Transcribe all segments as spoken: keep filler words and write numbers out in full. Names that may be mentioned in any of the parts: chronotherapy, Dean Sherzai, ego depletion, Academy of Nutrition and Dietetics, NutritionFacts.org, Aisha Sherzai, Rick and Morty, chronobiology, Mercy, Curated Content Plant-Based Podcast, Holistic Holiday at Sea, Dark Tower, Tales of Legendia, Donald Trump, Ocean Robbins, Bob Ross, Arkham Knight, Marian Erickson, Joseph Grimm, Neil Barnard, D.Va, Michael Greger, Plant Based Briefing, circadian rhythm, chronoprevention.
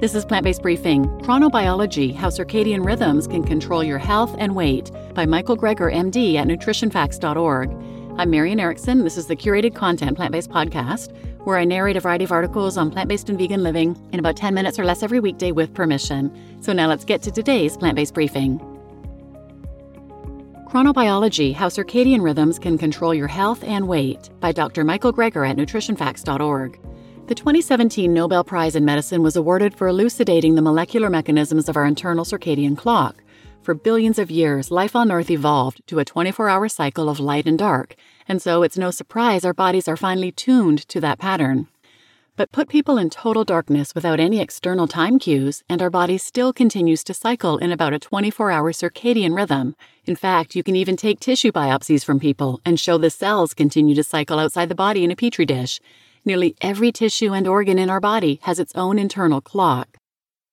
This is Plant-Based Briefing, Chronobiology, How Circadian Rhythms Can Control Your Health and Weight by Michael Greger, M D at Nutrition Facts dot org. I'm Marian Erickson. This is the Curated Content Plant-Based Podcast, where I narrate a variety of articles on plant-based and vegan living in about ten minutes or less every weekday with permission. So now let's get to today's Plant-Based Briefing. Chronobiology, How Circadian Rhythms Can Control Your Health and Weight by Doctor Michael Greger at Nutrition Facts dot org. The twenty seventeen Nobel Prize in Medicine was awarded for elucidating the molecular mechanisms of our internal circadian clock. For billions of years, life on Earth evolved to a twenty-four hour cycle of light and dark, and so it's no surprise our bodies are finely tuned to that pattern. But put people in total darkness without any external time cues, and our body still continues to cycle in about a twenty-four hour circadian rhythm. In fact, you can even take tissue biopsies from people and show the cells continue to cycle outside the body in a petri dish. Nearly every tissue and organ in our body has its own internal clock.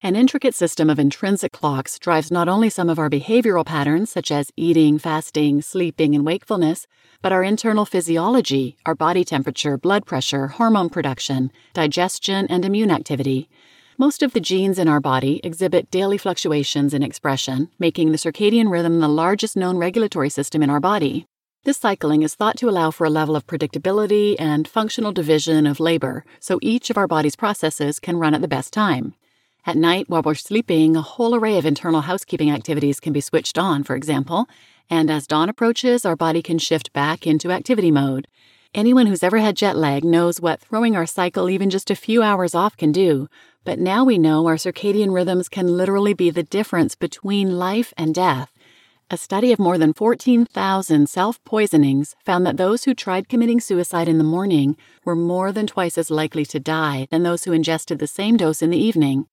An intricate system of intrinsic clocks drives not only some of our behavioral patterns, such as eating, fasting, sleeping, and wakefulness, but our internal physiology, our body temperature, blood pressure, hormone production, digestion, and immune activity. Most of the genes in our body exhibit daily fluctuations in expression, making the circadian rhythm the largest known regulatory system in our body. This cycling is thought to allow for a level of predictability and functional division of labor, so each of our body's processes can run at the best time. At night, while we're sleeping, a whole array of internal housekeeping activities can be switched on, for example, and as dawn approaches, our body can shift back into activity mode. Anyone who's ever had jet lag knows what throwing our cycle even just a few hours off can do, but now we know our circadian rhythms can literally be the difference between life and death. A study of more than fourteen thousand self-poisonings found that those who tried committing suicide in the morning were more than twice as likely to die than those who ingested the same dose in the evening.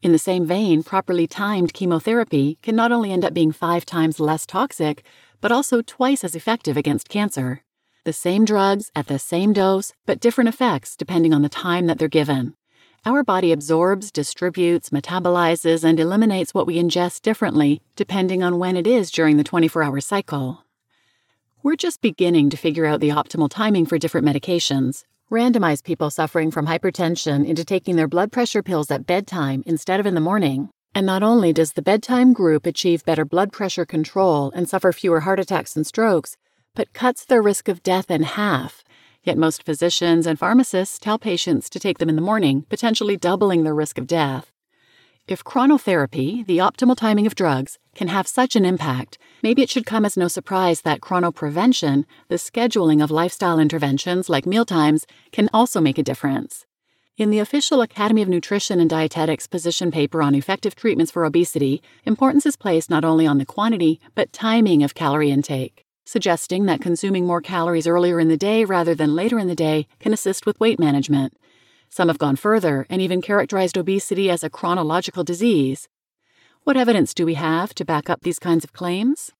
In the same vein, properly timed chemotherapy can not only end up being five times less toxic, but also twice as effective against cancer. The same drugs at the same dose, but different effects depending on the time that they're given. Our body absorbs, distributes, metabolizes, and eliminates what we ingest differently, depending on when it is during the twenty-four hour cycle. We're just beginning to figure out the optimal timing for different medications. Randomize people suffering from hypertension into taking their blood pressure pills at bedtime instead of in the morning. And not only does the bedtime group achieve better blood pressure control and suffer fewer heart attacks and strokes, but cuts their risk of death in half. Yet most physicians and pharmacists tell patients to take them in the morning, potentially doubling their risk of death. If chronotherapy, the optimal timing of drugs, can have such an impact, maybe it should come as no surprise that chronoprevention, the scheduling of lifestyle interventions like mealtimes, can also make a difference. In the official Academy of Nutrition and Dietetics position paper on effective treatments for obesity, importance is placed not only on the quantity, but timing of calorie intake, suggesting that consuming more calories earlier in the day rather than later in the day can assist with weight management. Some have gone further and even characterized obesity as a chronological disease. What evidence do we have to back up these kinds of claims?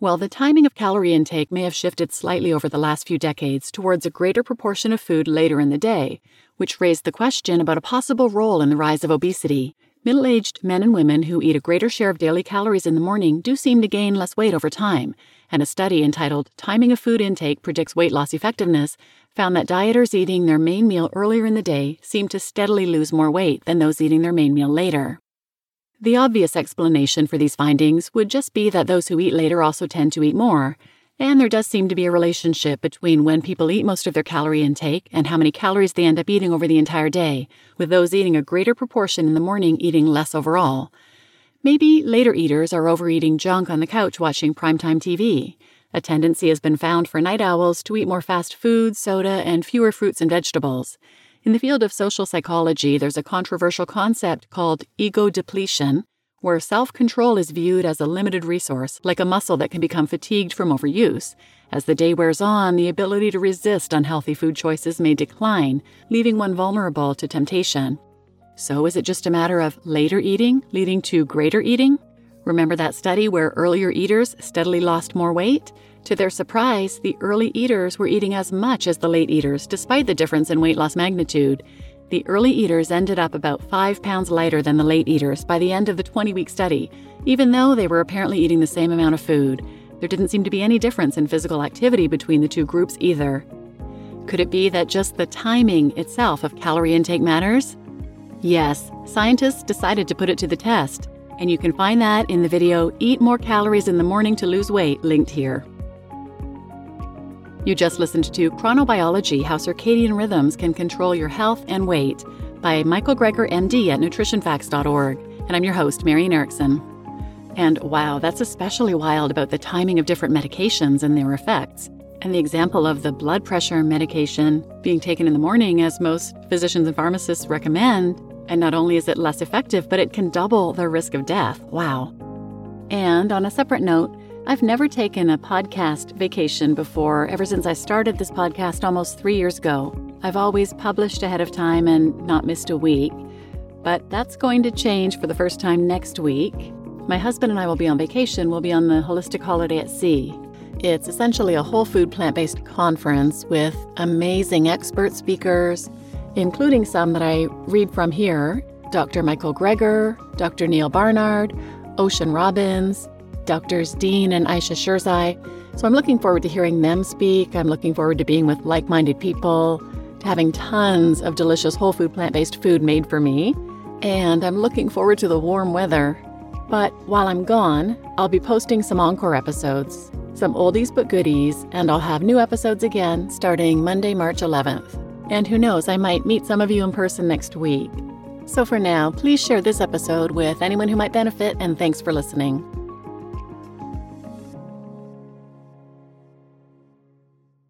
Well, the timing of calorie intake may have shifted slightly over the last few decades towards a greater proportion of food later in the day, which raised the question about a possible role in the rise of obesity. Middle-aged men and women who eat a greater share of daily calories in the morning do seem to gain less weight over time, and a study entitled Timing of Food Intake Predicts Weight Loss Effectiveness found that dieters eating their main meal earlier in the day seem to steadily lose more weight than those eating their main meal later. The obvious explanation for these findings would just be that those who eat later also tend to eat more, and there does seem to be a relationship between when people eat most of their calorie intake and how many calories they end up eating over the entire day, with those eating a greater proportion in the morning eating less overall. Maybe later eaters are overeating junk on the couch watching primetime T V. A tendency has been found for night owls to eat more fast food, soda, and fewer fruits and vegetables. In the field of social psychology, there's a controversial concept called ego depletion, where self-control is viewed as a limited resource, like a muscle that can become fatigued from overuse. As the day wears on, the ability to resist unhealthy food choices may decline, leaving one vulnerable to temptation. So is it just a matter of later eating leading to greater eating? Remember that study where earlier eaters steadily lost more weight? To their surprise, the early eaters were eating as much as the late eaters, despite the difference in weight loss magnitude. The early eaters ended up about five pounds lighter than the late eaters by the end of the twenty-week study, even though they were apparently eating the same amount of food. There didn't seem to be any difference in physical activity between the two groups either. Could it be that just the timing itself of calorie intake matters? Yes, scientists decided to put it to the test, and you can find that in the video Eat More Calories in the Morning to Lose Weight linked here. You just listened to Chronobiology, How Circadian Rhythms Can Control Your Health and Weight by Michael Greger, M D at Nutrition Facts dot org, and I'm your host, Marian Erickson. And wow, that's especially wild about the timing of different medications and their effects, and the example of the blood pressure medication being taken in the morning, as most physicians and pharmacists recommend, and not only is it less effective, but it can double the risk of death. Wow. And on a separate note, I've never taken a podcast vacation before, ever since I started this podcast almost three years ago. I've always published ahead of time and not missed a week, but that's going to change for the first time next week. My husband and I will be on vacation. We'll be on the Holistic Holiday at Sea. It's essentially a whole food plant-based conference with amazing expert speakers, including some that I read from here, Doctor Michael Greger, Doctor Neil Barnard, Ocean Robbins, Doctors Dean and Aisha Sherzai. So I'm looking forward to hearing them speak. I'm looking forward to being with like-minded people, to having tons of delicious whole food plant-based food made for me. And I'm looking forward to the warm weather. But while I'm gone, I'll be posting some encore episodes, some oldies but goodies, and I'll have new episodes again starting Monday, March eleventh. And who knows, I might meet some of you in person next week. So for now, please share this episode with anyone who might benefit, and thanks for listening.